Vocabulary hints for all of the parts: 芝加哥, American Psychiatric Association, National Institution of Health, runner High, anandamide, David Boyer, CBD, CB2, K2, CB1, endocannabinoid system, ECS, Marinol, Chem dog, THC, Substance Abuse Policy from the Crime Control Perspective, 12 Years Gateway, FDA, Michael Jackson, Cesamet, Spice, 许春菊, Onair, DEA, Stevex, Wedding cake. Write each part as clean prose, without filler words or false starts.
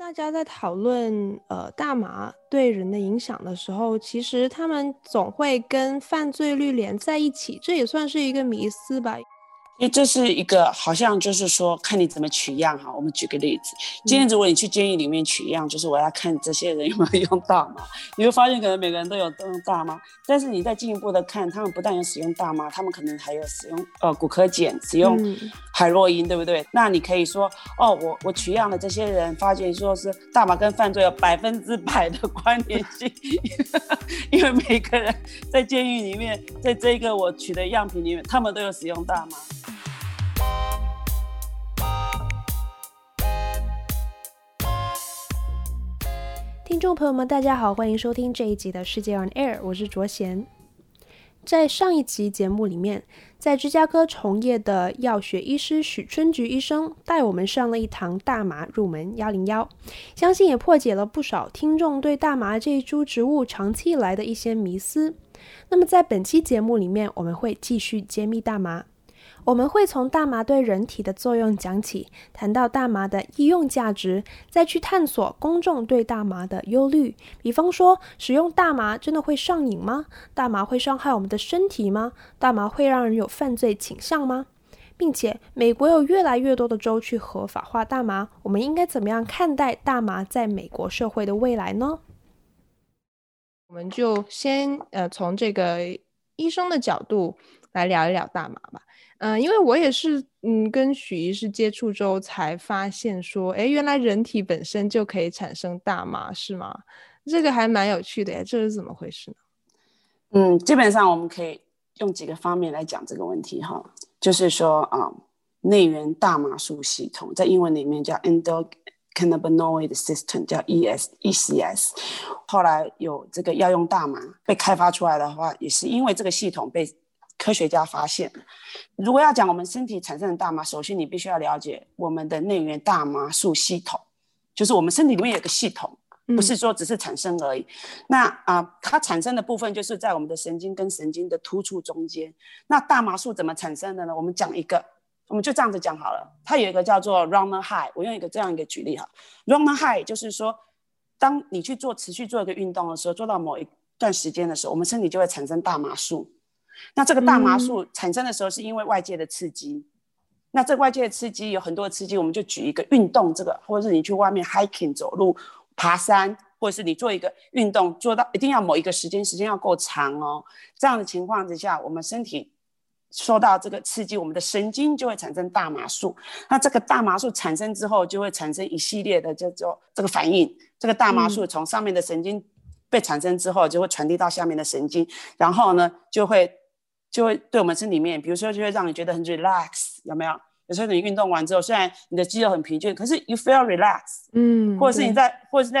大家在讨论大麻对人的影响的时候，其实他们总会跟犯罪率连在一起，这也算是一个迷思吧。因为这是一个好像就是说看你怎么取样哈。我们举个例子，今天如果你去监狱里面取样，就是我要看这些人有没有用大麻，你会发现可能每个人都有用大麻，但是你再进一步的看，他们不但有使用大麻，他们可能还有使用骨科碱，使用海洛因，对不对？那你可以说哦，我取样了这些人，发现说是大麻跟犯罪有100%的关联性因为每个人在监狱里面，在这个我取的样品里面，他们都有使用大麻。听众朋友们大家好，欢迎收听这一集的世界 Onair， 我是卓贤。在上一集节目里面，在芝加哥从业的药学医师许春菊医生带我们上了一堂大麻入门101，相信也破解了不少听众对大麻这一株植物长期以来的一些迷思。那么在本期节目里面，我们会继续揭秘大麻，我们会从大麻对人体的作用讲起，谈到大麻的医用价值，再去探索公众对大麻的忧虑，比方说使用大麻真的会上瘾吗？大麻会伤害我们的身体吗？大麻会让人有犯罪倾向吗？并且美国有越来越多的州去合法化大麻，我们应该怎么样看待大麻在美国社会的未来呢？我们就先从这个医生的角度来聊一聊大麻吧。因为我也是跟许医师接触之后才发现说，原来人体本身就可以产生大麻，是吗？这个还蛮有趣的耶，这是怎么回事呢？基本上我们可以用几个方面来讲这个问题哈，就是说内源大麻素系统，在英文里面叫 endocannabinoid system， 叫 ECS。 后来有这个药用大麻被开发出来的话，也是因为这个系统被科学家发现。如果要讲我们身体产生的大麻，首先你必须要了解我们的内源大麻素系统，就是我们身体里面有个系统，不是说只是产生而已。那它产生的部分就是在我们的神经跟神经的突触中间。那大麻素怎么产生的呢？我们就这样子讲好了。它有一个叫做 runner High， 我用这样一个举例哈。runner High 就是说，当你去持续做一个运动的时候，做到某一段时间的时候，我们身体就会产生大麻素。那这个大麻素产生的时候是因为外界的刺激，那这外界的刺激有很多的刺激，我们就举一个运动这个，或者是你去外面 hiking 走路爬山，或者是你做一个运动做到一定要某一个时间要够长哦。这样的情况之下，我们身体受到这个刺激，我们的神经就会产生大麻素。那这个大麻素产生之后，就会产生一系列的叫做这个反应。这个大麻素从上面的神经被产生之后，就会传递到下面的神经，然后呢就会对我们身体里面，比如说就会让你觉得很 relax， 有没有？有时候你运动完之后，虽然你的肌肉很疲倦，可是 you feel relax， 或者是你在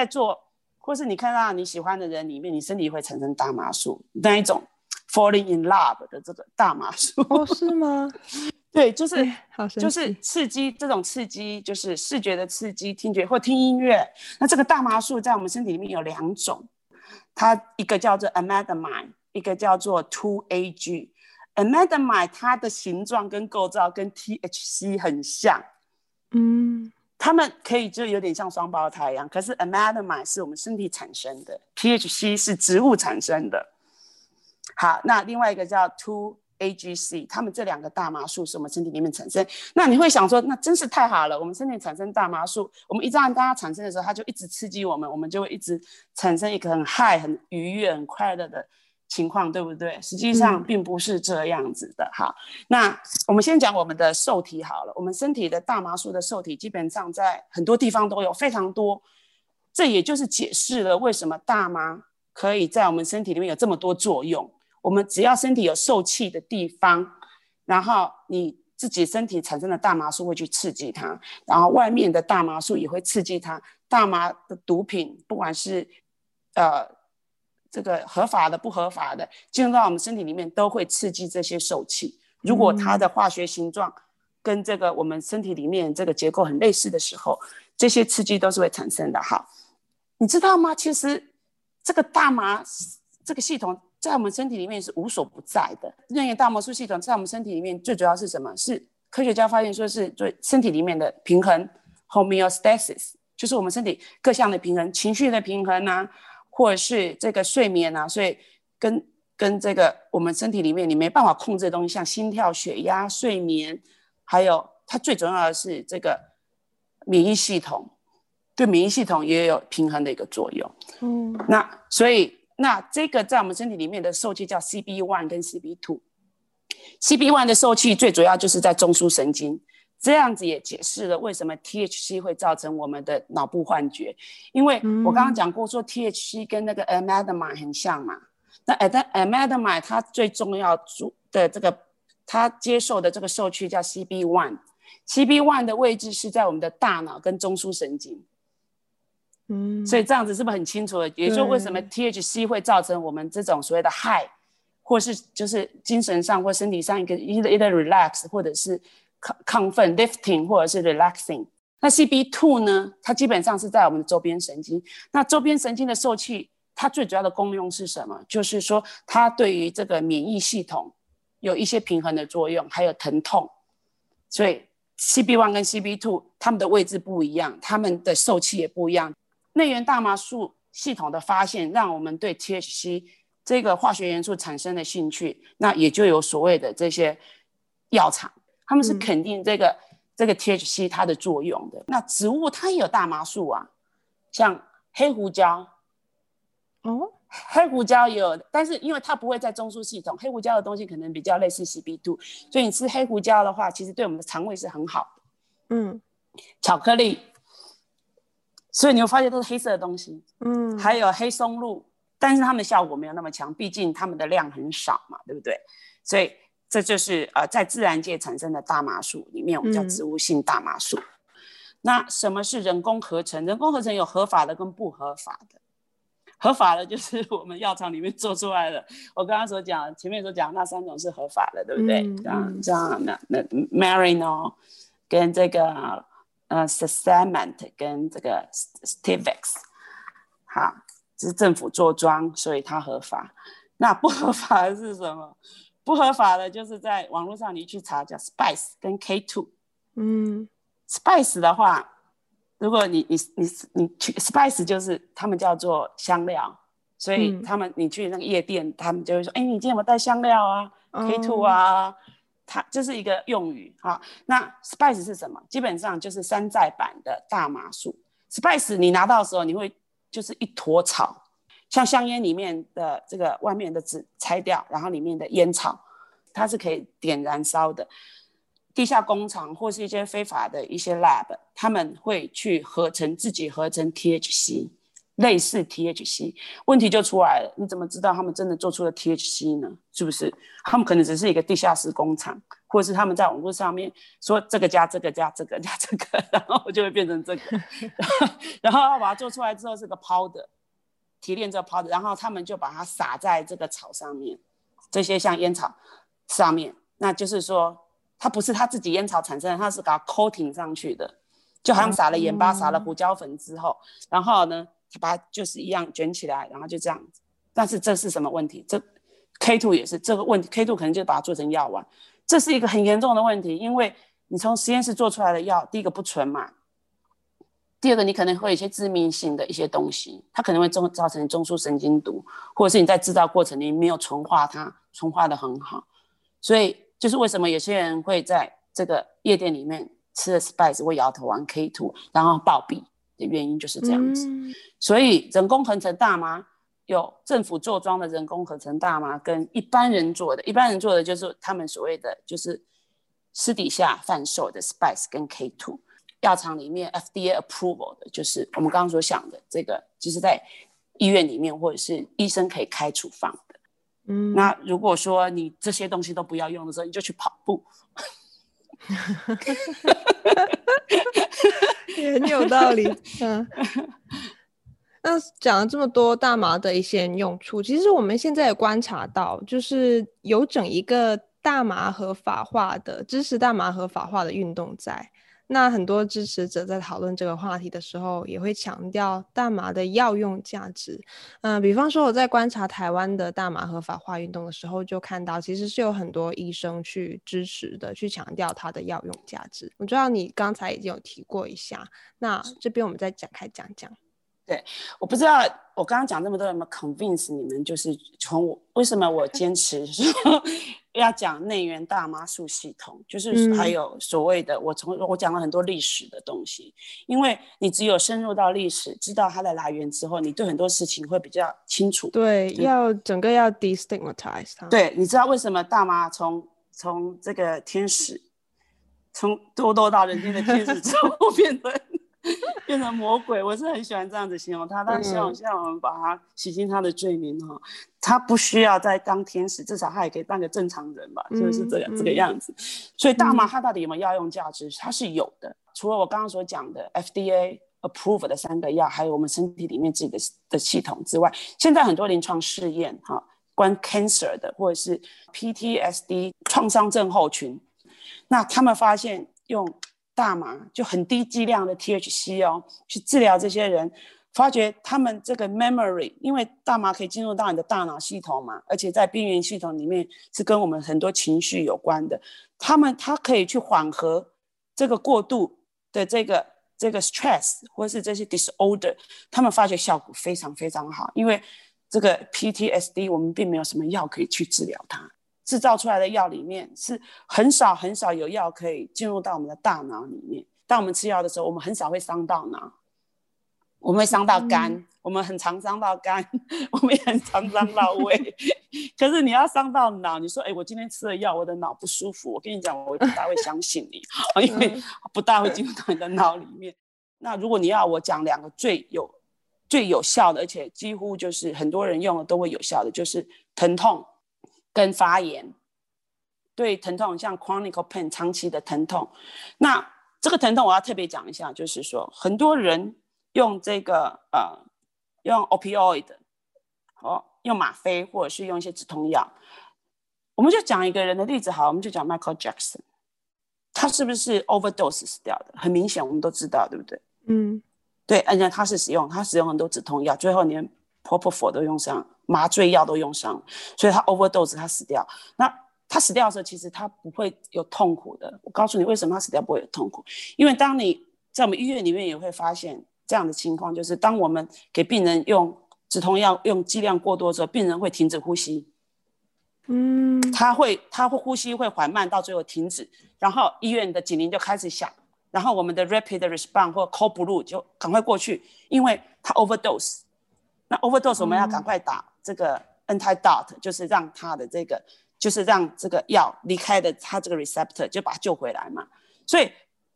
做，或者是你看到你喜欢的人里面，你身体会产生大麻素，那一种 falling in love 的这个大麻素。哦，是吗？对，就是刺激，这种刺激就是视觉的刺激、听觉或听音乐。那这个大麻素在我们身体里面有两种，它一个叫做 anandamide， 一个叫做 2AG。anandamide 它的形状跟构造跟 THC 很像，它们可以就有点像双胞胎一样。可是 anandamide 是我们身体产生的， THC 是植物产生的。好，那另外一个叫 2AGC， 它们这两个大麻素是我们身体里面产生。那你会想说，那真是太好了，我们身体产生大麻素，我们一旦它产生的时候，它就一直刺激我们，我们就会一直产生一个很high、很愉悦、很快乐的情况，对不对？实际上并不是这样子的。好，那我们先讲我们的受体好了。我们身体的大麻素的受体基本上在很多地方都有，非常多。这也就是解释了为什么大麻可以在我们身体里面有这么多作用。我们只要身体有受气的地方，然后你自己身体产生的大麻素会去刺激它，然后外面的大麻素也会刺激它。大麻的毒品不管是这个合法的不合法的进入到我们身体里面，都会刺激这些受气。如果它的化学形状跟这个我们身体里面这个结构很类似的时候，这些刺激都是会产生的。好，你知道吗？其实这个大麻这个系统在我们身体里面是无所不在的。内源大麻素系统在我们身体里面最主要是什么？是科学家发现说是身体里面的平衡 homeostasis，就是我们身体各项的平衡，情绪的平衡啊，或者是这个睡眠啊，所以跟这个我们身体里面你没办法控制的东西，像心跳、血压、睡眠，还有它最重要的是这个免疫系统，对免疫系统也有平衡的一个作用。嗯，那所以那这个在我们身体里面的受气叫 CB1 跟 CB2。CB1 的受气最主要就是在中枢神经，这样子也解释了为什么 THC 会造成我们的脑部幻觉，因为我刚刚讲过说 THC 跟那个 anandamide 很像嘛，那 anandamide 它最重要的这个它接受的这个受气叫 CB1， CB1 的位置是在我们的大脑跟中枢神经。嗯，所以这样子是不是很清楚的？也就是为什么 THC 会造成我们这种所谓的 high， 或是就是精神上或身体上一个 either relax 或者是亢奋 lifting 或者是 relaxing。 那 CB2 呢，它基本上是在我们的周边神经，那周边神经的受气它最主要的功用是什么，就是说它对于这个免疫系统有一些平衡的作用，还有疼痛。所以 CB1 跟 CB2 它们的位置不一样，它们的受气也不一样。内源大麻素系统的发现让我们对 THC 这个化学元素产生了兴趣，那也就有所谓的这些药厂他们是肯定这个 THC 它的作用的。那植物它也有大麻素啊，像黑胡椒，哦，黑胡椒也有，但是因为它不会在中枢系统，黑胡椒的东西可能比较类似 CB2， 所以你吃黑胡椒的话其实对我们的肠胃是很好的。嗯，巧克力，所以你会发现都是黑色的东西。嗯，还有黑松露，但是它们的效果没有那么强，毕竟它们的量很少嘛，对不对？所以这就是在自然界产生的大麻素里面我们叫植物性大麻素。那什么是人工合成？人工合成有合法的跟不合法的。合法的就是我们药厂里面做出来的，我刚刚所讲前面所讲那三种是合法的，对不对？像那 Marinol 跟这个Cesamet 跟这个 Stevex， 好，这是政府做庄，所以它合法。那不合法的是什么？不合法的就是在网络上你去查叫 Spice 跟 K2。 嗯， Spice 的话，如果你去 Spice 就是他们叫做香料，所以他们你去那个夜店他们就会说，哎，你今天有没有带香料啊， K2 啊，它就是一个用语。好，那 Spice 是什么？基本上就是山寨版的大麻素。 Spice 你拿到的时候你会就是一坨草，像香烟里面的这个外面的纸拆掉，然后里面的烟草它是可以点燃烧的。地下工厂或是一些非法的一些 lab 他们会去合成，自己合成 THC 类似 THC。 问题就出来了，你怎么知道他们真的做出了 THC 呢？是不是他们可能只是一个地下室工厂，或是他们在网络上面说这个加这个加这个加这个，然后就会变成这个然后把它做出来之后是个 powder 提炼这个 powder， 然后他们就把它撒在这个草上面，这些像烟草上面，那就是说它不是它自己烟草产生的，它是给它 coating 上去的，就好像撒了盐巴撒了胡椒粉之后，然后呢把它就是一样卷起来，然后就这样子。但是这是什么问题？这 K2 也是这个问题。 K2 可能就把它做成药丸，这是一个很严重的问题。因为你从实验室做出来的药，第一个不纯嘛，第二个你可能会有一些致命性的一些东西，它可能会造成中枢神经毒，或者是你在制造过程里没有纯化它，纯化的很好。所以就是为什么有些人会在这个夜店里面吃了 Spice 或摇头丸 K2 然后暴毙的原因就是这样子。所以人工合成大麻有政府做庄的人工合成大麻跟一般人做的，一般人做的就是他们所谓的就是私底下贩售的 Spice 跟 K2。 药厂里面 FDA approval 的就是我们刚刚所想的这个，就是在医院里面或者是医生可以开处方的。嗯，那如果说你这些东西都不要用的时候，你就去跑步也很有道理。嗯，那讲了这么多大麻的一些用处，其实我们现在也观察到，就是有整一个大麻合法化的支持大麻合法化的运动在。那很多支持者在讨论这个话题的时候也会强调大麻的药用价值。比方说我在观察台湾的大麻合法化运动的时候，就看到其实是有很多医生去支持的，去强调它的药用价值。我知道你刚才已经有提过一下，那这边我们再展开讲讲。对，我不知道我刚刚讲这么多有没有 convince 你们，就是从为什么我坚持说要讲内源大麻素系统，就是还有所谓的我讲了很多历史的东西，因为你只有深入到历史，知道它的来源之后，你对很多事情会比较清楚。对，要整个要 destigmatize 它。对，你知道为什么大麻从这个天使，从堕落到人间的天使之后变成魔鬼，我是很喜欢这样子形容他。但是现在我们把他洗清他的罪名，他不需要再当天使，至少他也可以当个正常人吧，就是这个样子。所以大麻它到底有没有药用价值，它是有的。除了我刚刚所讲的 FDA approve 的三个药，还有我们身体里面自己 的系统之外，现在很多临床试验关 cancer 的或者是 PTSD 创伤症候群，那他们发现用大麻就很低剂量的 THC 去治疗这些人，发觉他们这个 memory， 因为大麻可以进入到你的大脑系统嘛，而且在边缘系统里面是跟我们很多情绪有关的，他可以去缓和这个过度的这个 stress 或是这些 disorder， 他们发觉效果非常非常好，因为这个 PTSD 我们并没有什么药可以去治疗它。制造出来的药里面是很少很少有药可以进入到我们的大脑里面。当我们吃药的时候，我们很少会伤到脑，我们会伤到肝，我们很常伤到肝，我们也很常伤到胃。可是你要伤到脑，你说我今天吃了药，我的脑不舒服，我跟你讲，我不大会相信你因为不大会进入到你的脑里面。那如果你要我讲两个最有效的，而且几乎就是很多人用了都会有效的，就是疼痛跟发炎。对疼痛，像 chronic pain 长期的疼痛，那这个疼痛我要特别讲一下，就是说很多人用这个用 opioid 用吗啡或者是用一些止痛药。我们就讲一个人的例子好，我们就讲 Michael Jackson， 他是不是 overdose 死掉的？很明显我们都知道，对不对？对，而且他使用很多止痛药，最后连 propofol 都用上，麻醉药都用上，所以他 overdose 他死掉。那他死掉的时候其实他不会有痛苦的，我告诉你为什么他死掉不会有痛苦，因为当你在我们医院里面也会发现这样的情况，就是当我们给病人用止痛药用剂量过多的时候，病人会停止呼吸，他会呼吸会缓慢到最后停止，然后医院的警铃就开始响，然后我们的 rapid response 或 code blue 就赶快过去，因为他 overdose。 那 overdose 我们要赶快打这个 anti-dot， 就是让他的这个，就是让这个药离开的他这个 receptor， 就把它救回来嘛。所以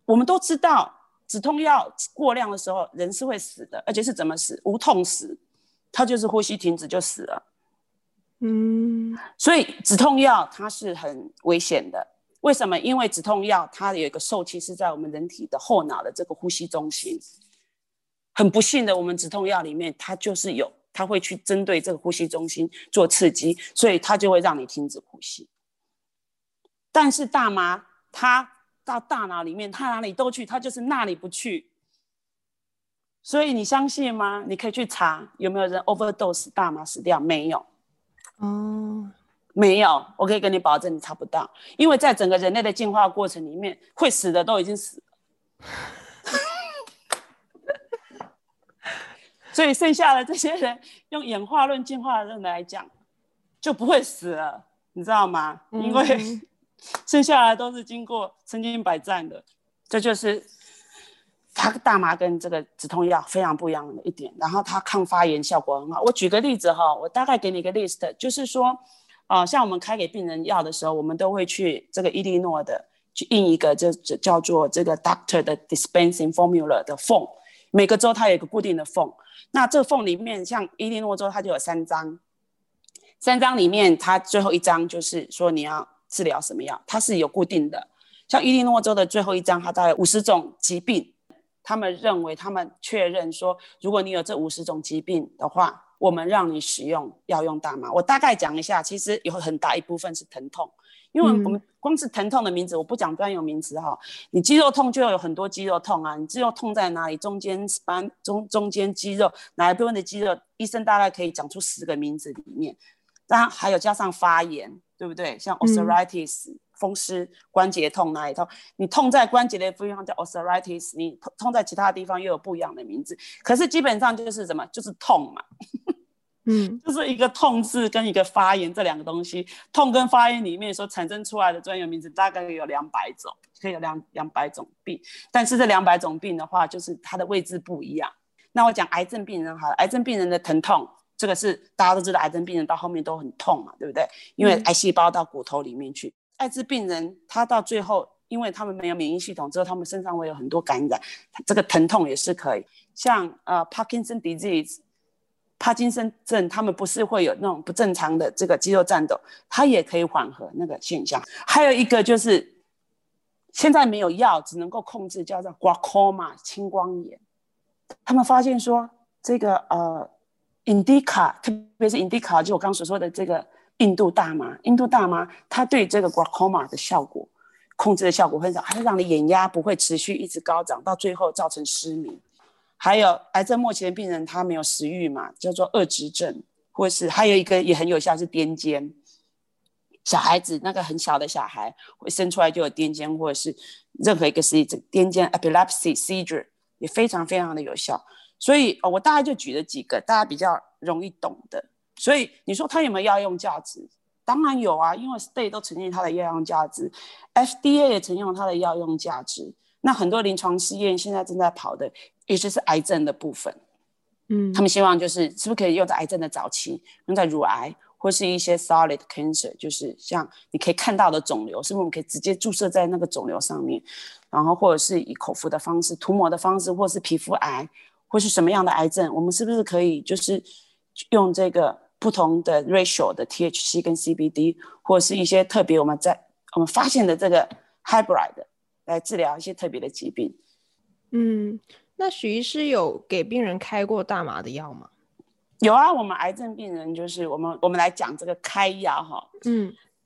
我们都知道止痛药过量的时候人是会死的，而且是怎么死？无痛死，他就是呼吸停止就死了。所以止痛药它是很危险的。为什么？因为止痛药它有一个受器是在我们人体的后脑的这个呼吸中心，很不幸的我们止痛药里面它就是有，它会去针对这个呼吸中心做刺激，所以它就会让你停止呼吸。但是大麻它到大脑里面，它哪里都去，它就是那里不去。所以你相信吗？你可以去查有没有人 overdose 大麻死掉，没有。没有，我可以跟你保证你查不到，因为在整个人类的进化过程里面，会死的都已经死了。所以剩下的这些人用演化论进化论来讲就不会死了，你知道吗？因为剩下来都是经过身经百战的。这就是它大麻跟这个止痛药非常不一样的一点，然后它抗发炎效果很好。我举个例子哈，我大概给你一个 list， 就是说像我们开给病人药的时候，我们都会去这个伊利诺的去印一个就叫做这个 doctor 的 dispensing formula 的 form， 每个州它有一个固定的 form，那这个缝里面，像伊利诺州它就有3张，3张里面它最后1张就是说你要治疗什么药，它是有固定的。像伊利诺州的最后1张它大概50种疾病，他们认为他们确认说，如果你有这50种疾病的话，我们让你使用药用大麻。我大概讲一下，其实有很大一部分是疼痛，因为我们光是疼痛的名字，我不讲专有名词哈。你肌肉痛就有很多肌肉痛啊，你肌肉痛在哪里？中间 span 中间肌肉哪一部分的肌肉？医生大概可以讲出10个名字里面，那还有加上发炎，对不对？像 osteoarthritis、风湿关节痛哪里痛？你痛在关节的地方叫 osteoarthritis， 你痛在其他地方又有不一样的名字。可是基本上就是什么？就是痛嘛。就是一个痛字跟一个发炎这两个东西，痛跟发炎里面所产生出来的专有名字大概有200种，可以有200种病。但是这200种病的话，就是它的位置不一样。那我讲癌症病人好了，癌症病人的疼痛，这个是大家都知道，癌症病人到后面都很痛嘛，对不对？因为癌细胞到骨头里面去。艾滋病人他到最后，因为他们没有免疫系统之后，他们身上会有很多感染，这个疼痛也是可以。像Parkinson disease， 帕金森症，他们不是会有那种不正常的这个肌肉颤抖，它也可以缓和那个现象。还有一个就是现在没有药，只能够控制，叫做 glaucoma 青光眼。他们发现说这个indica， 特别是 indica， 就我刚刚所说的这个印度大麻它对这个 glaucoma 的效果控制的效果很少，它是让你眼压不会持续一直高涨，到最后造成失明。还有癌症末期的病人他没有食欲嘛，叫做恶质症，或是还有一个也很有效是癫痫，小孩子那个很小的小孩会生出来就有癫痫，或者是任何一个是癫痫 epilepsy seizure 也非常非常的有效。所以我大概就举了几个大家比较容易懂的。所以你说它有没有药用价值？当然有啊，因为 State 都承认它的药用价值， FDA 也承认它的药用价值。那很多临床试验现在正在跑的，也就是癌症的部分。他们希望就是是不是可以用在癌症的早期，用在乳癌或是一些 solid cancer， 就是像你可以看到的肿瘤，是不是我们可以直接注射在那个肿瘤上面，然后或者是以口服的方式、涂抹的方式，或是皮肤癌，或是什么样的癌症，我们是不是可以就是用这个不同的 ratio 的 THC 跟 CBD， 或是一些特别我们发现的这个 hybrid 来治疗一些特别的疾病。那许医师有给病人开过大麻的药吗？有啊，我们癌症病人就是我们来讲这个开药哈。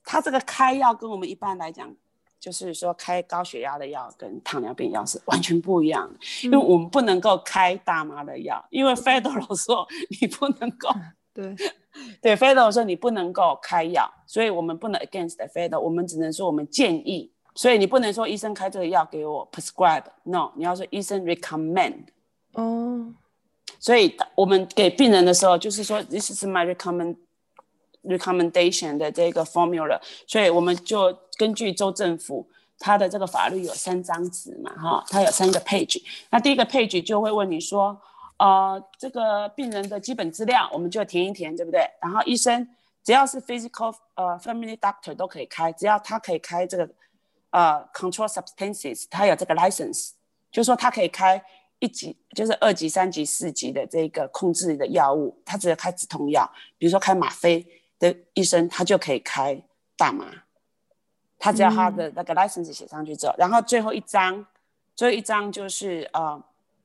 它这个开药跟我们一般来讲，就是说开高血压的药跟糖尿病药是完全不一样的，因为我们不能够开大麻的药，因为 Federal 说你不能够对 Federal 说你不能够开药，所以我们不能 against Federal， 我们只能说我们建议。所以你不能说医生开这个药给我 prescribe， no， 你要说医生 recommend。所以我们给病人的时候就是说 this is my recommendation 的这个 formula， 所以我们就根据州政府它的这个法律有3张纸嘛，它有3个 page。 那第一个 page 就会问你说这个病人的基本资料我们就填一填，对不对？然后医生只要是 physical family doctor 都可以开，只要他可以开这个controlled substances， 他有这个 license， 就是说他可以开1级就是2级3级4级的这个控制的药物，他只要开止痛药，比如说开吗啡的医生他就可以开大麻，他只要他的那个 license 写上去之后，然后最后一张就是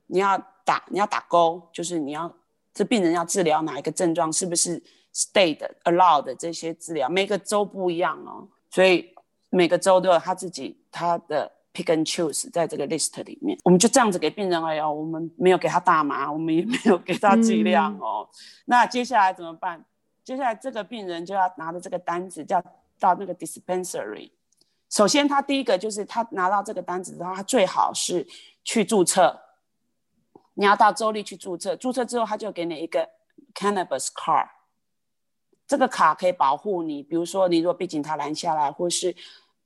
你要打勾，就是你要这病人要治疗哪一个症状，是不是 state allowed 的这些治疗，每个州不一样哦，所以每个州都有他自己他的 pick and choose 在这个 list 里面。我们就这样子给病人而已哦，我们没有给他大麻，我们也没有给他剂量哦。那接下来怎么办？接下来这个病人就要拿着这个单子叫到那个 dispensary。 首先他第一个就是他拿到这个单子之后，他最好是去注册，你要到州立去注册，注册之后他就给你一个 cannabis card， 这个卡可以保护你，比如说你如果被警察拦下来，或是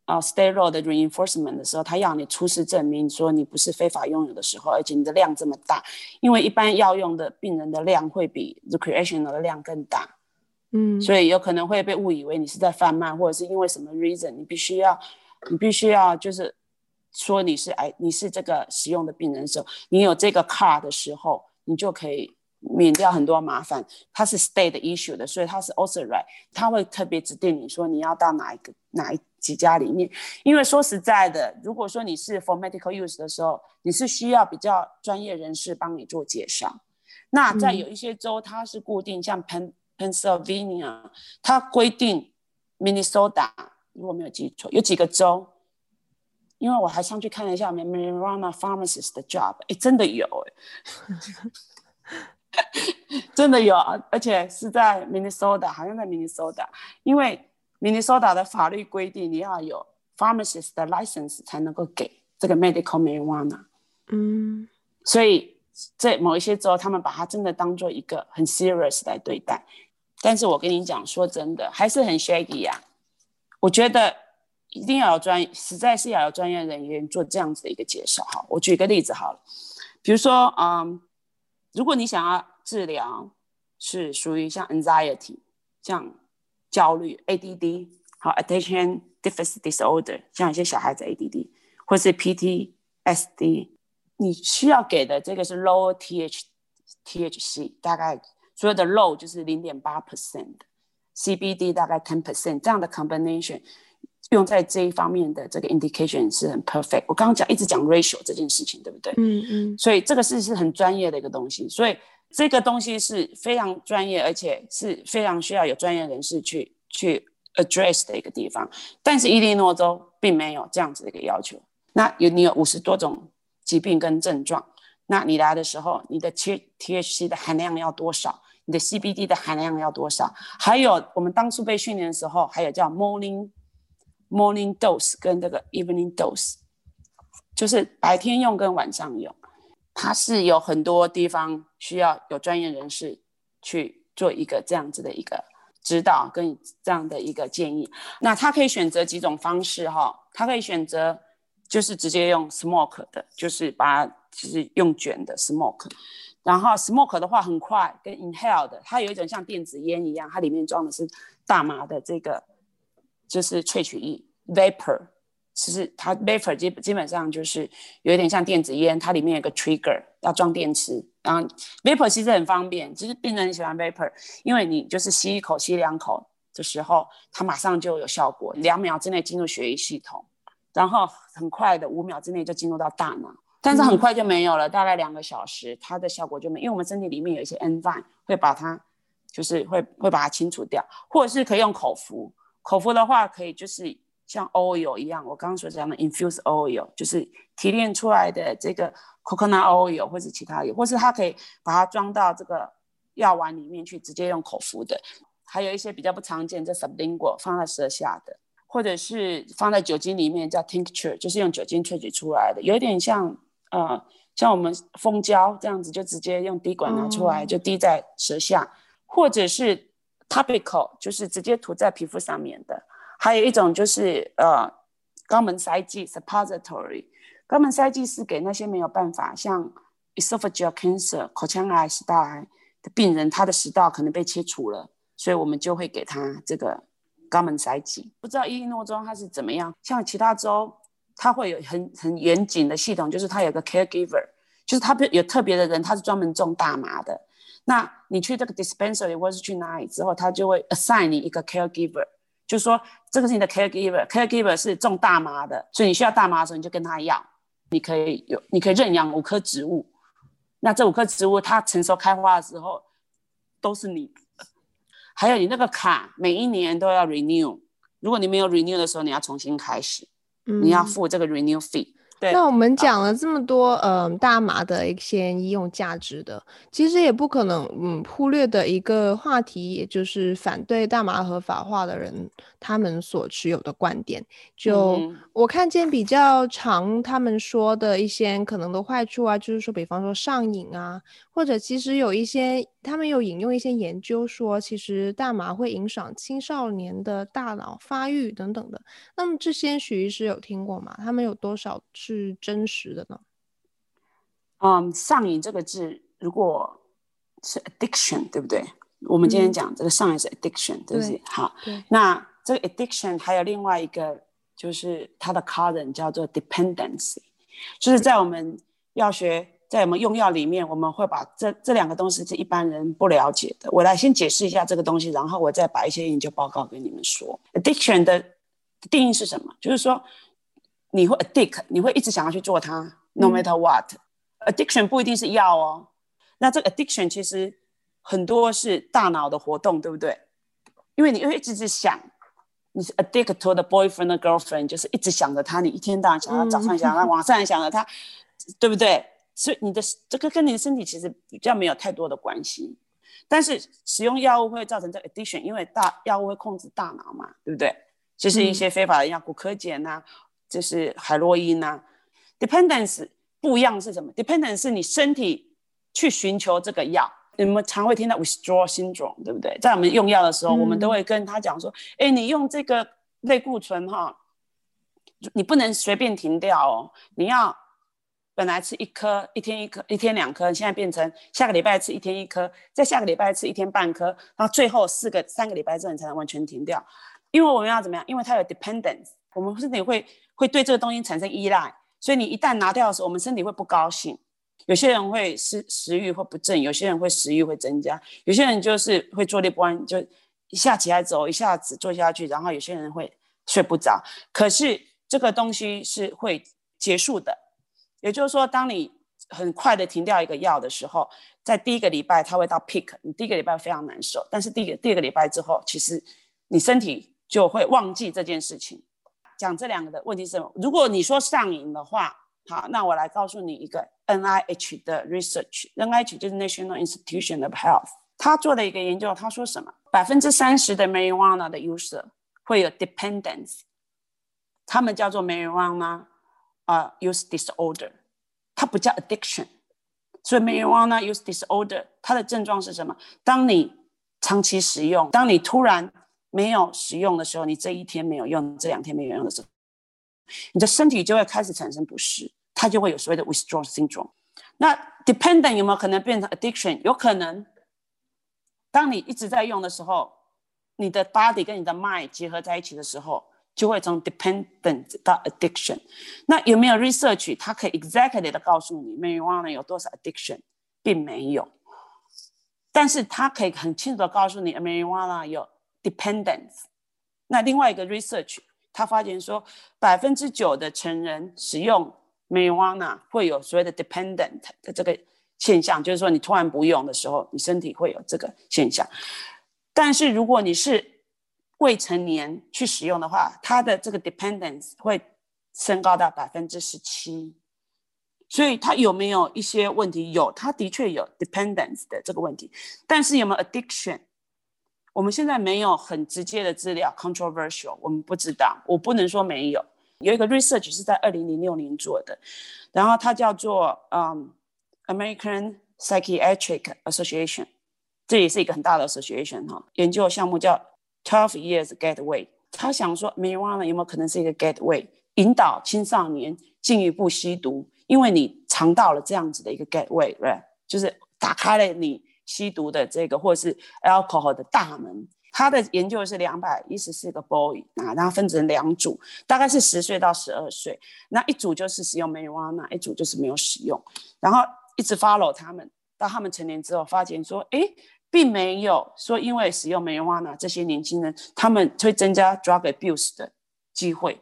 steroid 的 reinforcement 的时候，他要你出示证明说你不是非法拥有的时候，而且你的量这么大，因为一般药用的病人的量会比 recreational 的量更大，所以有可能会被误以为你是在贩卖，或者是因为什么 reason 你必须要就是说你是这个使用的病人的时候，你有这个 card 的时候，你就可以免掉很多麻烦。它是 state issue 的，所以它是 authorized， 它会特别指定你说你要到哪一几家里面。因为说实在的，如果说你是 for medical use 的时候，你是需要比较专业人士帮你做介绍。那在有一些州它是固定，像 Pennsylvania 它规定 Minnesota 如果没有记错有几个州，因为我还上去看了一下 marijuana pharmacist 的 job， 真的有真的有，而且是在 Minnesota， 好像在 Minnesota， 因为 Minnesota 的法律规定你要有 pharmacist 的 license 才能够给这个 medical marijuana， 所以在某一些州他们把它真的当做一个很 serious 来对待。但是我跟你讲，说真的还是很 shaggy 啊，我觉得一定要有实在是要有专业人员做这样子的一个介绍。好，我举个例子好了，比如说如果你想要治疗是属于像 anxiety 像焦虑 ADD 好 attention deficit disorder 像有些小孩子 ADD 或是 PTSD， 你需要给的这个是 low THC， 大概所有的 low 就是 0.8%， CBD 大概 10%， 这样的 combination 用在这一方面的这个 indication 是很 perfect。 我刚刚讲一直讲 ratio 这件事情对不对？所以这个是很专业的一个东西，所以这个东西是非常专业，而且是非常需要有专业人士去 address 的一个地方。但是伊利诺州并没有这样子的一个要求。那你有50多种疾病跟症状，那你来的时候你的 THC 的含量要多少，你的 CBD 的含量要多少，还有我们当初被训练的时候还有叫 morning dose 跟这个 evening dose， 就是白天用跟晚上用。它是有很多地方需要有专业人士去做一个这样子的一个指导跟这样的一个建议。那他可以选择几种方式哈，他可以选择就是直接用 smoke 的，就是把它就是用卷的 smoke， 然后 smoke 的话很快，跟 inhale 的它有一种像电子烟一样，它里面装的是大麻的这个就是萃取液 vapor，其实它 vapor 基本上就是有点像电子烟，它里面有个 trigger 要装电池，然后 vapor 其实很方便，就是病人喜欢 vapor， 因为你就是吸一口吸两口的时候它马上就有效果，2秒之内进入血液系统，然后很快的5秒之内就进入到大脑，但是很快就没有了，大概2个小时它的效果就没有，因为我们身体里面有一些 enzyme 会把它就是会把它清除掉。或者是可以用口服的话，可以就是像 oil 一样，我刚刚所讲的 infused oil 就是提炼出来的这个 coconut oil 或者其他油，或是它可以把它装到这个药丸里面去直接用口服的。还有一些比较不常见，这 sublingual 放在舌下的，或者是放在酒精里面叫 tincture， 就是用酒精萃取出来的，有点像像我们蜂胶这样子，就直接用滴管拿出来就滴在舌下，或者是 topical 就是直接涂在皮肤上面的。还有一种就是肛门塞剂 suppository， 肛门塞剂是给那些没有办法像 esophageal cancer 口腔癌食道癌的病人，他的食道可能被切除了，所以我们就会给他这个肛门塞剂。不知道伊利诺州它是怎么样，像其他州它会有很严谨的系统，就是它有个 caregiver， 就是它有特别的人，他是专门种大麻的，那你去这个 dispensary 或是去哪里之后，他就会 assign 你一个 caregiver，就是说这个是你的 caregiver 是种大麻的，所以你需要大麻的时候你就跟他要，你可以认养5棵植物，那这5棵植物它成熟开花的时候都是你的。还有你那个卡每一年都要 renew， 如果你没有 renew 的时候你要重新开始，你要付这个 renew fee。那我们讲了这么多大麻的一些医用价值的，其实也不可能忽略的一个话题，也就是反对大麻合法化的人他们所持有的观点。就我看见比较常他们说的一些可能的坏处啊，就是说比方说上瘾啊，或者其实有一些他们有引用一些研究说其实大麻会影响青少年的大脑发育等等的。那么这些许医师有听过吗？他们有多少是真实的呢？上瘾这个字如果是 addiction 对不对？我们今天讲这个上瘾是 addiction， 对不对？好，那这个 addiction 还有另外一个就是它的 cousin 叫做 dependency， 就是在我们药学在我们用药里面我们会把这两个东西是一般人不了解的。我来先解释一下这个东西，然后我再把一些研究报告给你们说。addiction 的定义是什么，就是说你会 addict， 你会一直想要去做它，no matter what。 addiction 不一定是药哦，那这个 addiction 其实很多是大脑的活动，对不对？因为你会一直想，你是 addicted to the boyfriend or girlfriend， 就是一直想着他，你一天到晚想他，早上想他，晚上想着他，对不对？所以你的这个跟你的身体其实比较没有太多的关系，但是使用药物会造成这个 addiction， 因为药物会控制大脑嘛，对不对？就是一些非法的药，古柯碱啊，就是海洛因啊。 dependence 不一样是什么？ dependence 是你身体去寻求这个药。你们常会听到 withdrawal syndrome， 对不对？在我们用药的时候，我们都会跟他讲说：“哎，你用这个类固醇哈，你不能随便停掉哦，你要本来吃一颗，一天一颗，一天两颗，现在变成下个礼拜吃一天一颗，再下个礼拜吃一天半颗，然后最后三个礼拜之后你才能完全停掉。因为我们要怎么样？因为它有 dependence， 我们身体会对这个东西产生依赖，所以你一旦拿掉的时候，我们身体会不高兴。” 有些人会食欲会不振，有些人会食欲会增加，有些人就是会坐立不安，就一下起来走，一下子坐下去，然后有些人会睡不着。可是这个东西是会结束的，也就是说，当你很快的停掉一个药的时候，在第一个礼拜它会到 peak， 你第一个礼拜非常难受，但是第二个礼拜之后，其实你身体就会忘记这件事情。讲这两个的问题是什么？如果你说上瘾的话。 好，那我来告诉你一个 NIH 的 research。NIH 就是 National Institution of Health， 他做了一个研究，他说什么？ 30% 的 marijuana 的 user 会有 dependence， 他们叫做 marijuana use disorder， 它不叫 addiction。所以 marijuana use disorder 它的症状是什么？当你长期使用，当你突然没有使用的时候，你这一天没有用，这两天没有用的时候。 你的身体就会开始产生不适，它就会有所谓的 withdrawal syndrome。那 dependent 有没有可能变成 addiction？ 有可能。当你一直在用的时候，你的 body 跟你的 mind 结合在一起的时候，就会从 dependent 到 addiction。那有没有 research？ 它可以 exactly 的告诉你 marijuana 有多少 addiction， 并没有。但是它可以很清楚的告诉你 marijuana 有 dependence。那另外一个 research。 他发现说，9% 的成人使用 marijuana 会有所谓的 dependent 的这个现象，就是说你突然不用的时候，你身体会有这个现象。但是如果你是未成年去使用的话，它的这个 dependence 会升高到 17%。所以它有没有一些问题？有，它的确有 dependence 的这个问题，但是有没有 addiction？ 我们现在没有很直接的资料 ，controversial， 我们不知道，我不能说没有。有一个 research 是在2006年做的，然后它叫做American Psychiatric Association， 这也是一个很大的 association 哈。研究项目叫 12 Years Gateway， 他想说 marijuana 有没有可能是一个 gateway， 引导青少年进一步吸毒，因为你尝到了这样子的一个 gateway， right？ 就是打开了你。 吸毒的这个，或者是 alcohol 的大门，他的研究是214个 boy 啊，然后分成2组，大概是10岁到12岁，那一组就是使用 marijuana， 一组就是没有使用，然后一直 follow 他们，到他们成年之后，发现说，哎，并没有说因为使用 marijuana 这些年轻人，他们会增加 drug abuse 的机会，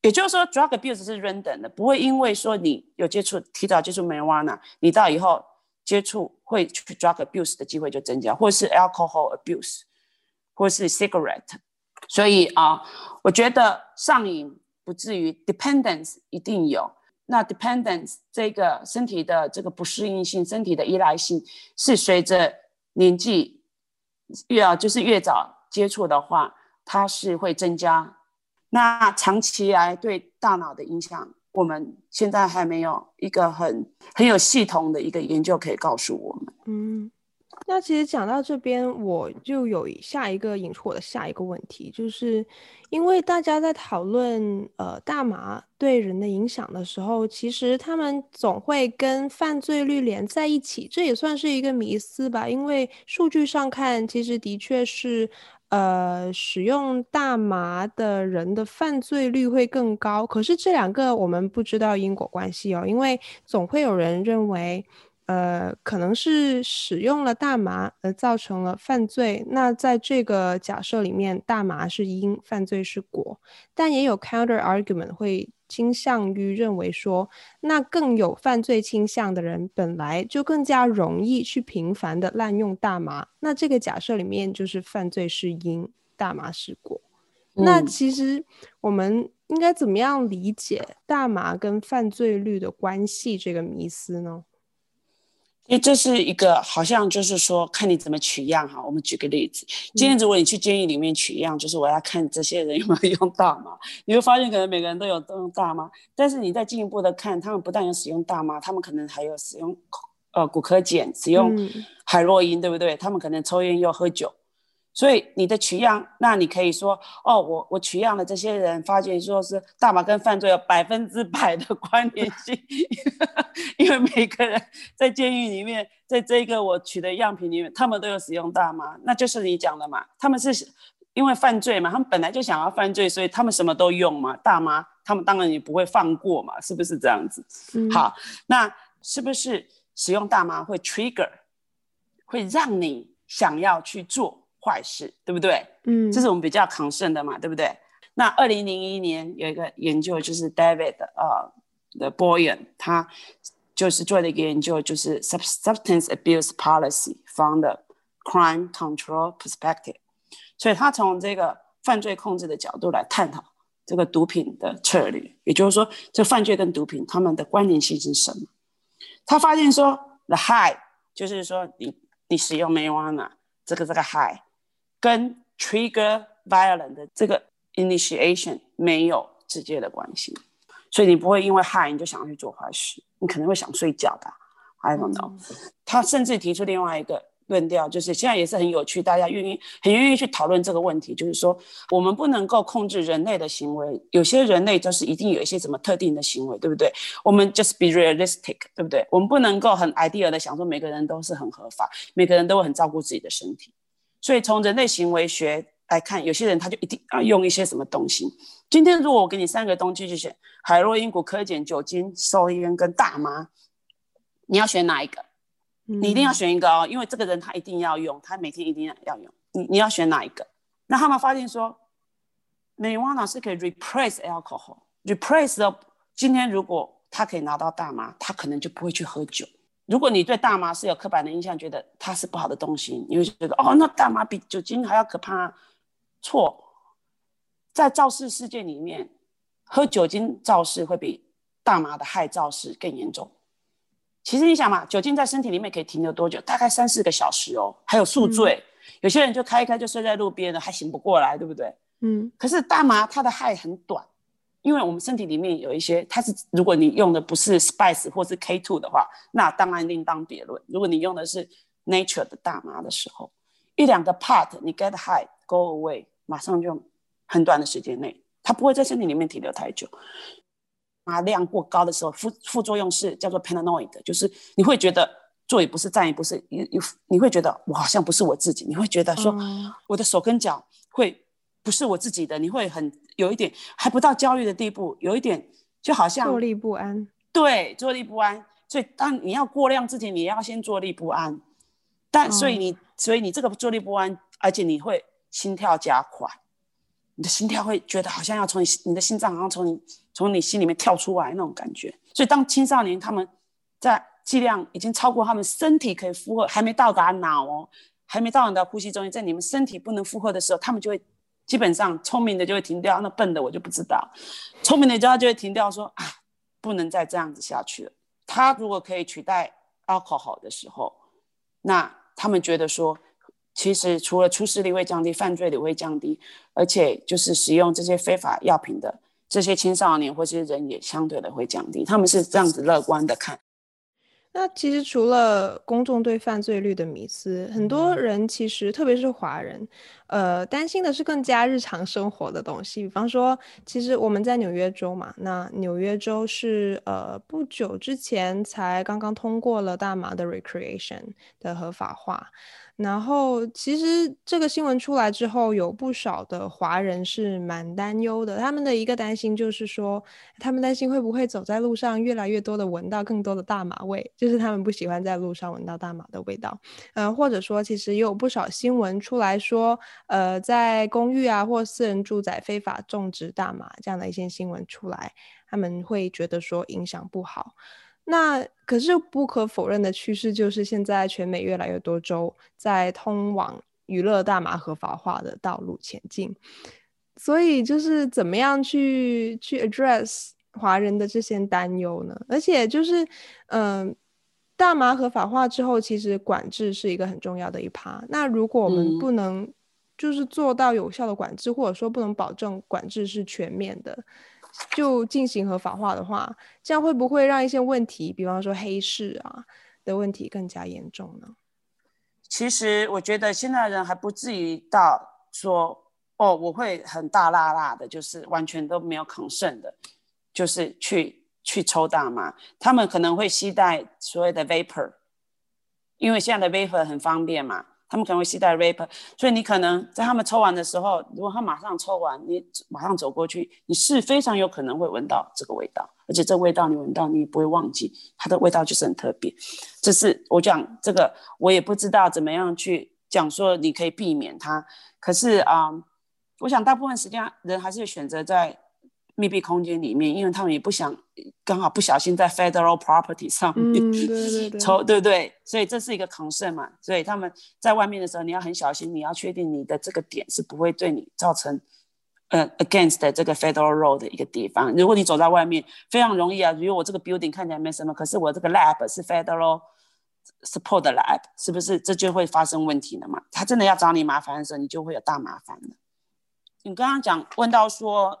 也就是说 drug abuse 是 random 的，不会因为说你有提早接触 marijuana， 你到以后。 接触会去 drug abuse 的机会就增加，或是 alcohol abuse， 或是 cigarette。所以啊，我觉得上瘾不至于 ，dependence 一定有。那 dependence 这个身体的这个不适应性、身体的依赖性，是随着年纪越早接触的话，它是会增加。那长期来对大脑的影响。 我们现在还没有一个很有系统的一个研究可以告诉我们。嗯，那其实讲到这边，我就有引出我的下一个问题，就是因为大家在讨论大麻对人的影响的时候，其实他们总会跟犯罪率连在一起，这也算是一个迷思吧。因为数据上看，其实的确是。使用大麻的人的犯罪率会更高，可是这两个我们不知道因果关系哦，因为总会有人认为可能是使用了大麻而造成了犯罪，那在这个假设里面，大麻是因，犯罪是果，但也有 counter argument 会倾向于认为说，那更有犯罪倾向的人本来就更加容易去频繁的滥用大麻，那这个假设里面就是犯罪是因，大麻是果。那其实我们应该怎么样理解大麻跟犯罪率的关系这个迷思呢？因为这是一个好像就是说看你怎么取样哈。我们举个例子，今天如果你去监狱里面取样，就是我要看这些人有没有用大麻，你会发现可能每个人都有用大麻，但是你再进一步的看，他们不但有使用大麻，他们可能还有使用骨科碱，使用海洛因，对不对？他们可能抽烟又喝酒。所以你的取样，那你可以说哦，我取样了这些人，发觉说是大麻跟犯罪有100%的关联性，因为每个人在监狱里面，在这个我取的样品里面，他们都有使用大麻，那就是你讲的嘛，他们是因为犯罪嘛，他们本来就想要犯罪，所以他们什么都用嘛，大麻他们当然也不会放过嘛，是不是这样子？好，那是不是使用大麻会 trigger， 会让你想要去做坏事，对不对？这是我们比较 concern 的嘛，对不对？那2001年有一个研究，就是 David 的 Boyer， 他就是做了一个研究，就是 Substance Abuse Policy from the Crime Control Perspective， 所以他从这个犯罪控制的角度来探讨这个毒品的策略，也就是说这犯罪跟毒品他们的关联性是什么。他发现说 the high， 就是说你使用marijuana这个 high跟 trigger violent 的这个 initiation 没有直接的关系，所以你不会因为害你就想要去做坏事，你可能会想睡觉吧 I don't know。 他甚至提出另外一个论调，就是现在也是很有趣，大家很愿意去讨论这个问题，就是说我们不能够控制人类的行为，有些人类就是一定有一些什么特定的行为，对不对？我们 just be realistic， 对不对？我们不能够很 ideal 的想说每个人都是很合法，每个人都会很照顾自己的身体，所以从人类行为学来看，有些人他就一定要用一些什么东西。今天如果我给你3个东西去选，海洛因、骨科碱、酒精、抽烟跟大麻，你要选哪一个？你一定要选一个哦，因为这个人他一定要用，他每天一定要用，你要选哪一个？那他们发现说 marijuana 是可以 replace alcohol， replace 的，今天如果他可以拿到大麻，他可能就不会去喝酒。如果你对大麻是有刻板的印象，觉得它是不好的东西，你会觉得哦，那大麻比酒精还要可怕啊。错，在肇事事件里面，喝酒精肇事会比大麻的害肇事更严重。其实你想嘛，酒精在身体里面可以停留多久？大概3-4个小时哦，还有宿醉，有些人就开一开就睡在路边了，还醒不过来，对不对？可是大麻它的害很短。因为我们身体里面有一些，它是如果你用的不是 Spice 或是 K2 的话，那当然另当别论。如果你用的是 Nature 的大麻的时候，1-2个 part 你 get high go away， 马上就很短的时间内，它不会在身体里面停留太久。麻量过高的时候，副作用是叫做 paranoid， 就是你会觉得坐也不是，站也不是，你会觉得我好像不是我自己，你会觉得说我的手跟脚会不是我自己的，你会很有一点还不到焦虑的地步，有一点就好像坐立不安。对，坐立不安。所以当你要过量之前，你要先坐立不安。所以你这个坐立不安，而且你会心跳加快，你的心跳会觉得好像要从你的心脏好像从你心里面跳出来那种感觉。所以当青少年他们在剂量已经超过他们身体可以负荷，还没到达脑哦，还没到你的呼吸中心，在你们身体不能负荷的时候，他们就会基本上聪明的就会停掉，那笨的我就不知道。聪明的他就会停掉说啊，不能再这样子下去了。他如果可以取代 alcohol 的时候，那他们觉得说，其实除了出事率会降低，犯罪率会降低，而且就是使用这些非法药品的这些青少年或是人也相对的会降低，他们是这样子乐观的看。那其实除了公众对犯罪率的迷思，很多人其实特别是华人担心的是更加日常生活的东西，比方说其实我们在纽约州嘛，那纽约州是不久之前才刚刚通过了大麻的 recreation 的合法化，然后其实这个新闻出来之后有不少的华人是蛮担忧的，他们的一个担心就是说他们担心会不会走在路上越来越多的闻到更多的大麻味，就是他们不喜欢在路上闻到大麻的味道，或者说其实也有不少新闻出来说在公寓啊或私人住宅非法种植大麻这样的一些新闻出来，他们会觉得说影响不好。那可是不可否认的趋势就是现在全美越来越多州在通往娱乐大麻合法化的道路前进，所以就是怎么样去 address 华人的这些担忧呢？而且就是大麻合法化之后其实管制是一个很重要的一趴，那如果我们不能就是做到有效的管制，或者说不能保证管制是全面的就进行合法化的话，这样会不会让一些问题比方说黑市啊的问题更加严重呢？其实我觉得现在人还不至于到说哦我会很大辣辣的，就是完全都没有 concern 的就是去抽大麻，他们可能会携带所谓的 vapor， 因为现在的 vapor 很方便嘛，他们可能会携带 vapor， 所以你可能在他们抽完的时候，如果他马上抽完你马上走过去，你是非常有可能会闻到这个味道，而且这味道你闻到你也不会忘记，它的味道就是很特别。这是我讲这个我也不知道怎么样去讲说你可以避免它，可是我想大部分时间人还是选择在密闭空间里面，因为他们也不想刚好不小心在 federal property 上面抽，对不对？所以这是一个 concern 嘛，所以他们在外面的时候你要很小心，你要确定你的这个点是不会对你造成against 这个 federal road 的一个地方。如果你走在外面非常容易啊，比如我这个 building 看起来没什么，可是我这个 lab 是 federal support 的 lab， 是不是这就会发生问题了嘛？他真的要找你麻烦的时候你就会有大麻烦了。你刚刚讲问到说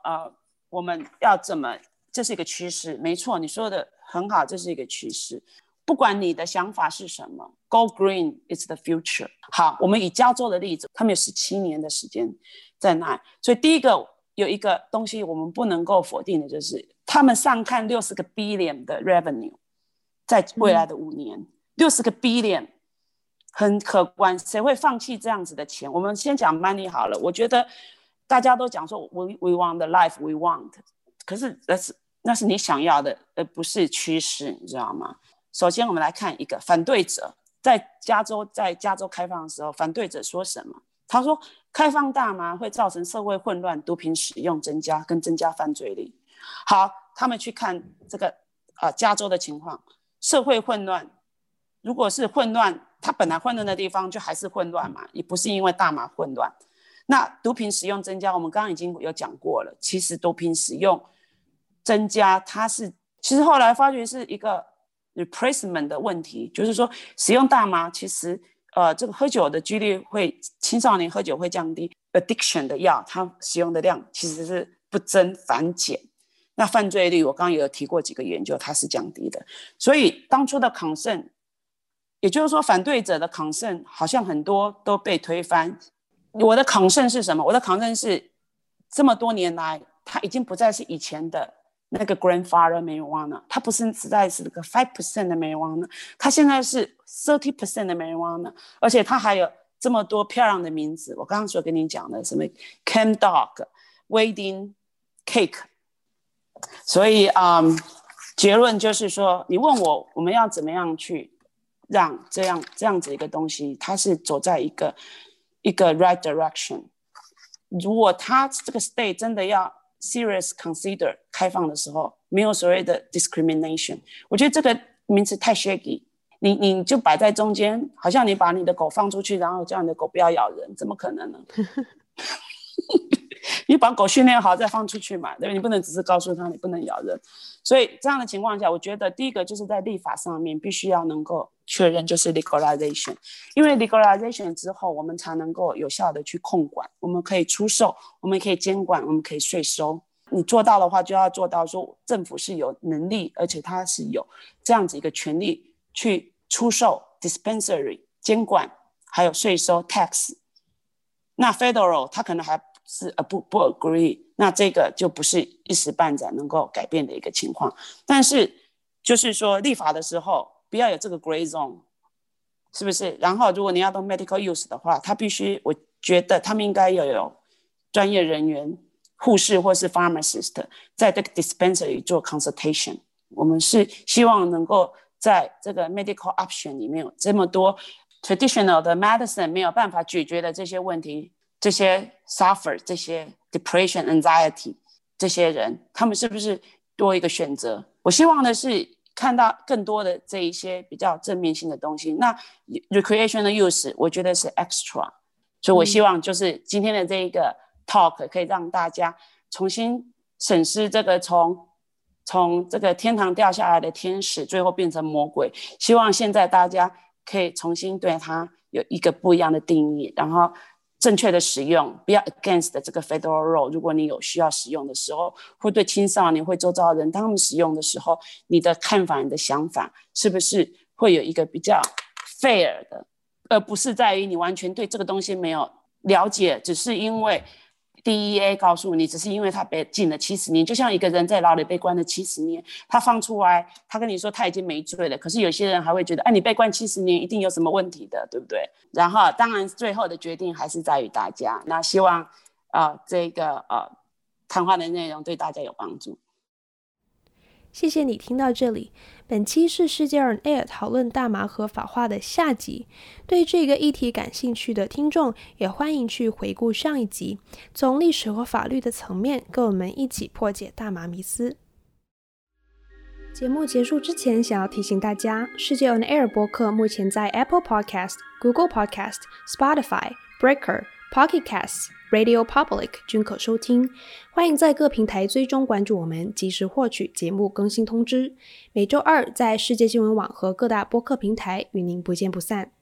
我们要怎么，这是一个趋势，没错，你说的很好，这是一个趋势。不管你的想法是什么 ，Go green is the future。好，我们以加州的例子，他们有17年的时间在那，所以第一个有一个东西我们不能够否定的就是，他们上看60 billion 的 revenue， 在未来的5年，60 billion 很可观，谁会放弃这样子的钱？我们先讲 money 好了，我觉得。大家都讲说 we want the life we want， 可是那是你想要的，而不是趋势，你知道吗？首先我们来看一个反对者在加州开放的时候，反对者说什么？他说开放大麻会造成社会混乱，毒品使用增加跟增加犯罪率。好，他们去看这个加州的情况，社会混乱，如果是混乱，它本来混乱的地方就还是混乱嘛，也不是因为大麻混乱。那毒品使用增加，我们刚刚已经有讲过了，其实毒品使用增加它是其实后来发觉是一个 replacement 的问题，就是说使用大麻其实这个喝酒的几率会，青少年喝酒会降低， addiction 的药它使用的量其实是不增反减，那犯罪率我刚刚也有提过几个研究它是降低的，所以当初的 concern， 也就是说反对者的 concern 好像很多都被推翻。我的 concern 是什么？我的 concern 是这么多年来它已经不再是以前的那个 grandfather marijuana， 它不是实在是那个 5% 的 marijuana， 它现在是 30% 的 marijuana， 而且它还有这么多漂亮的名字，我刚刚所跟你讲的什么 Chem dog Wedding cake。 所以结论就是说，你问我们要怎么样去让这样子一个东西它是走在一个 right direction， 如果他这个 state 真的要 serious consider 开放的时候，没有所谓的 discrimination， 我觉得这个名词太 shaggy， 你就摆在中间，好像你把你的狗放出去然后叫你的狗不要咬人，怎么可能呢？你把狗训练好再放出去嘛，对不对？你不能只是告诉他你不能咬人。所以这样的情况下，我觉得第一个就是在立法上面必须要能够确认，就是 legalization， 因为 legalization 之后我们才能够有效的去控管，我们可以出售，我们可以监管，我们可以税收。你做到的话就要做到说政府是有能力，而且它是有这样子一个权利去出售 dispensary 监管还有税收 tax，那 federal 他可能还是不 agree， 那这个就不是一时半载能够改变的一个情况。但是就是说立法的时候不要有这个 gray zone， 是不是？然后如果你要当 medical use 的话，他必须，我觉得他们应该要有专业人员，护士或是 pharmacist 在这个 dispensary 做 consultation。 我们是希望能够在这个 medical option 里面有这么多 traditional 的 medicine 没有办法解决的这些问题，这些 suffer， 这些 depression anxiety， 这些人他们是不是多一个选择？我希望的是看到更多的这一些比较正面性的东西。那 recreational use 我觉得是 extra， 所以我希望就是今天的这一个 talk 可以让大家重新审视这个从这个天堂掉下来的天使最后变成魔鬼，希望现在大家可以重新对它有一个不一样的定义，然后正确的使用，不要 against 这个 federal law。 如果你有需要使用的时候，或对青少年或周遭的人他们使用的时候，你的看法你的想法是不是会有一个比较 fair 的，而不是在于你完全对这个东西没有了解，只是因为 DEA 告诉你，只是因为他被禁了70年，就像一个人在牢里被关了70年，他放出来他跟你说他已经没罪了，可是有些人还会觉得，哎，你被关70年一定有什么问题的，对不对？然后当然最后的决定还是在于大家。那希望这个谈话的内容对大家有帮助。谢谢你听到这里，本期是世界 Onair 讨论大麻合法化的下集。对这个议题感兴趣的听众也欢迎去回顾上一集，从历史和法律的层面跟我们一起破解大麻迷思。节目结束之前，想要提醒大家，世界 Onair 播客目前在 Apple Podcast、Google Podcast、Spotify、Breaker、Pocket Casts、Radio Public 均可收听，欢迎在各平台追踪关注我们，及时获取节目更新通知。每周二在世界新闻网和各大播客平台与您不见不散。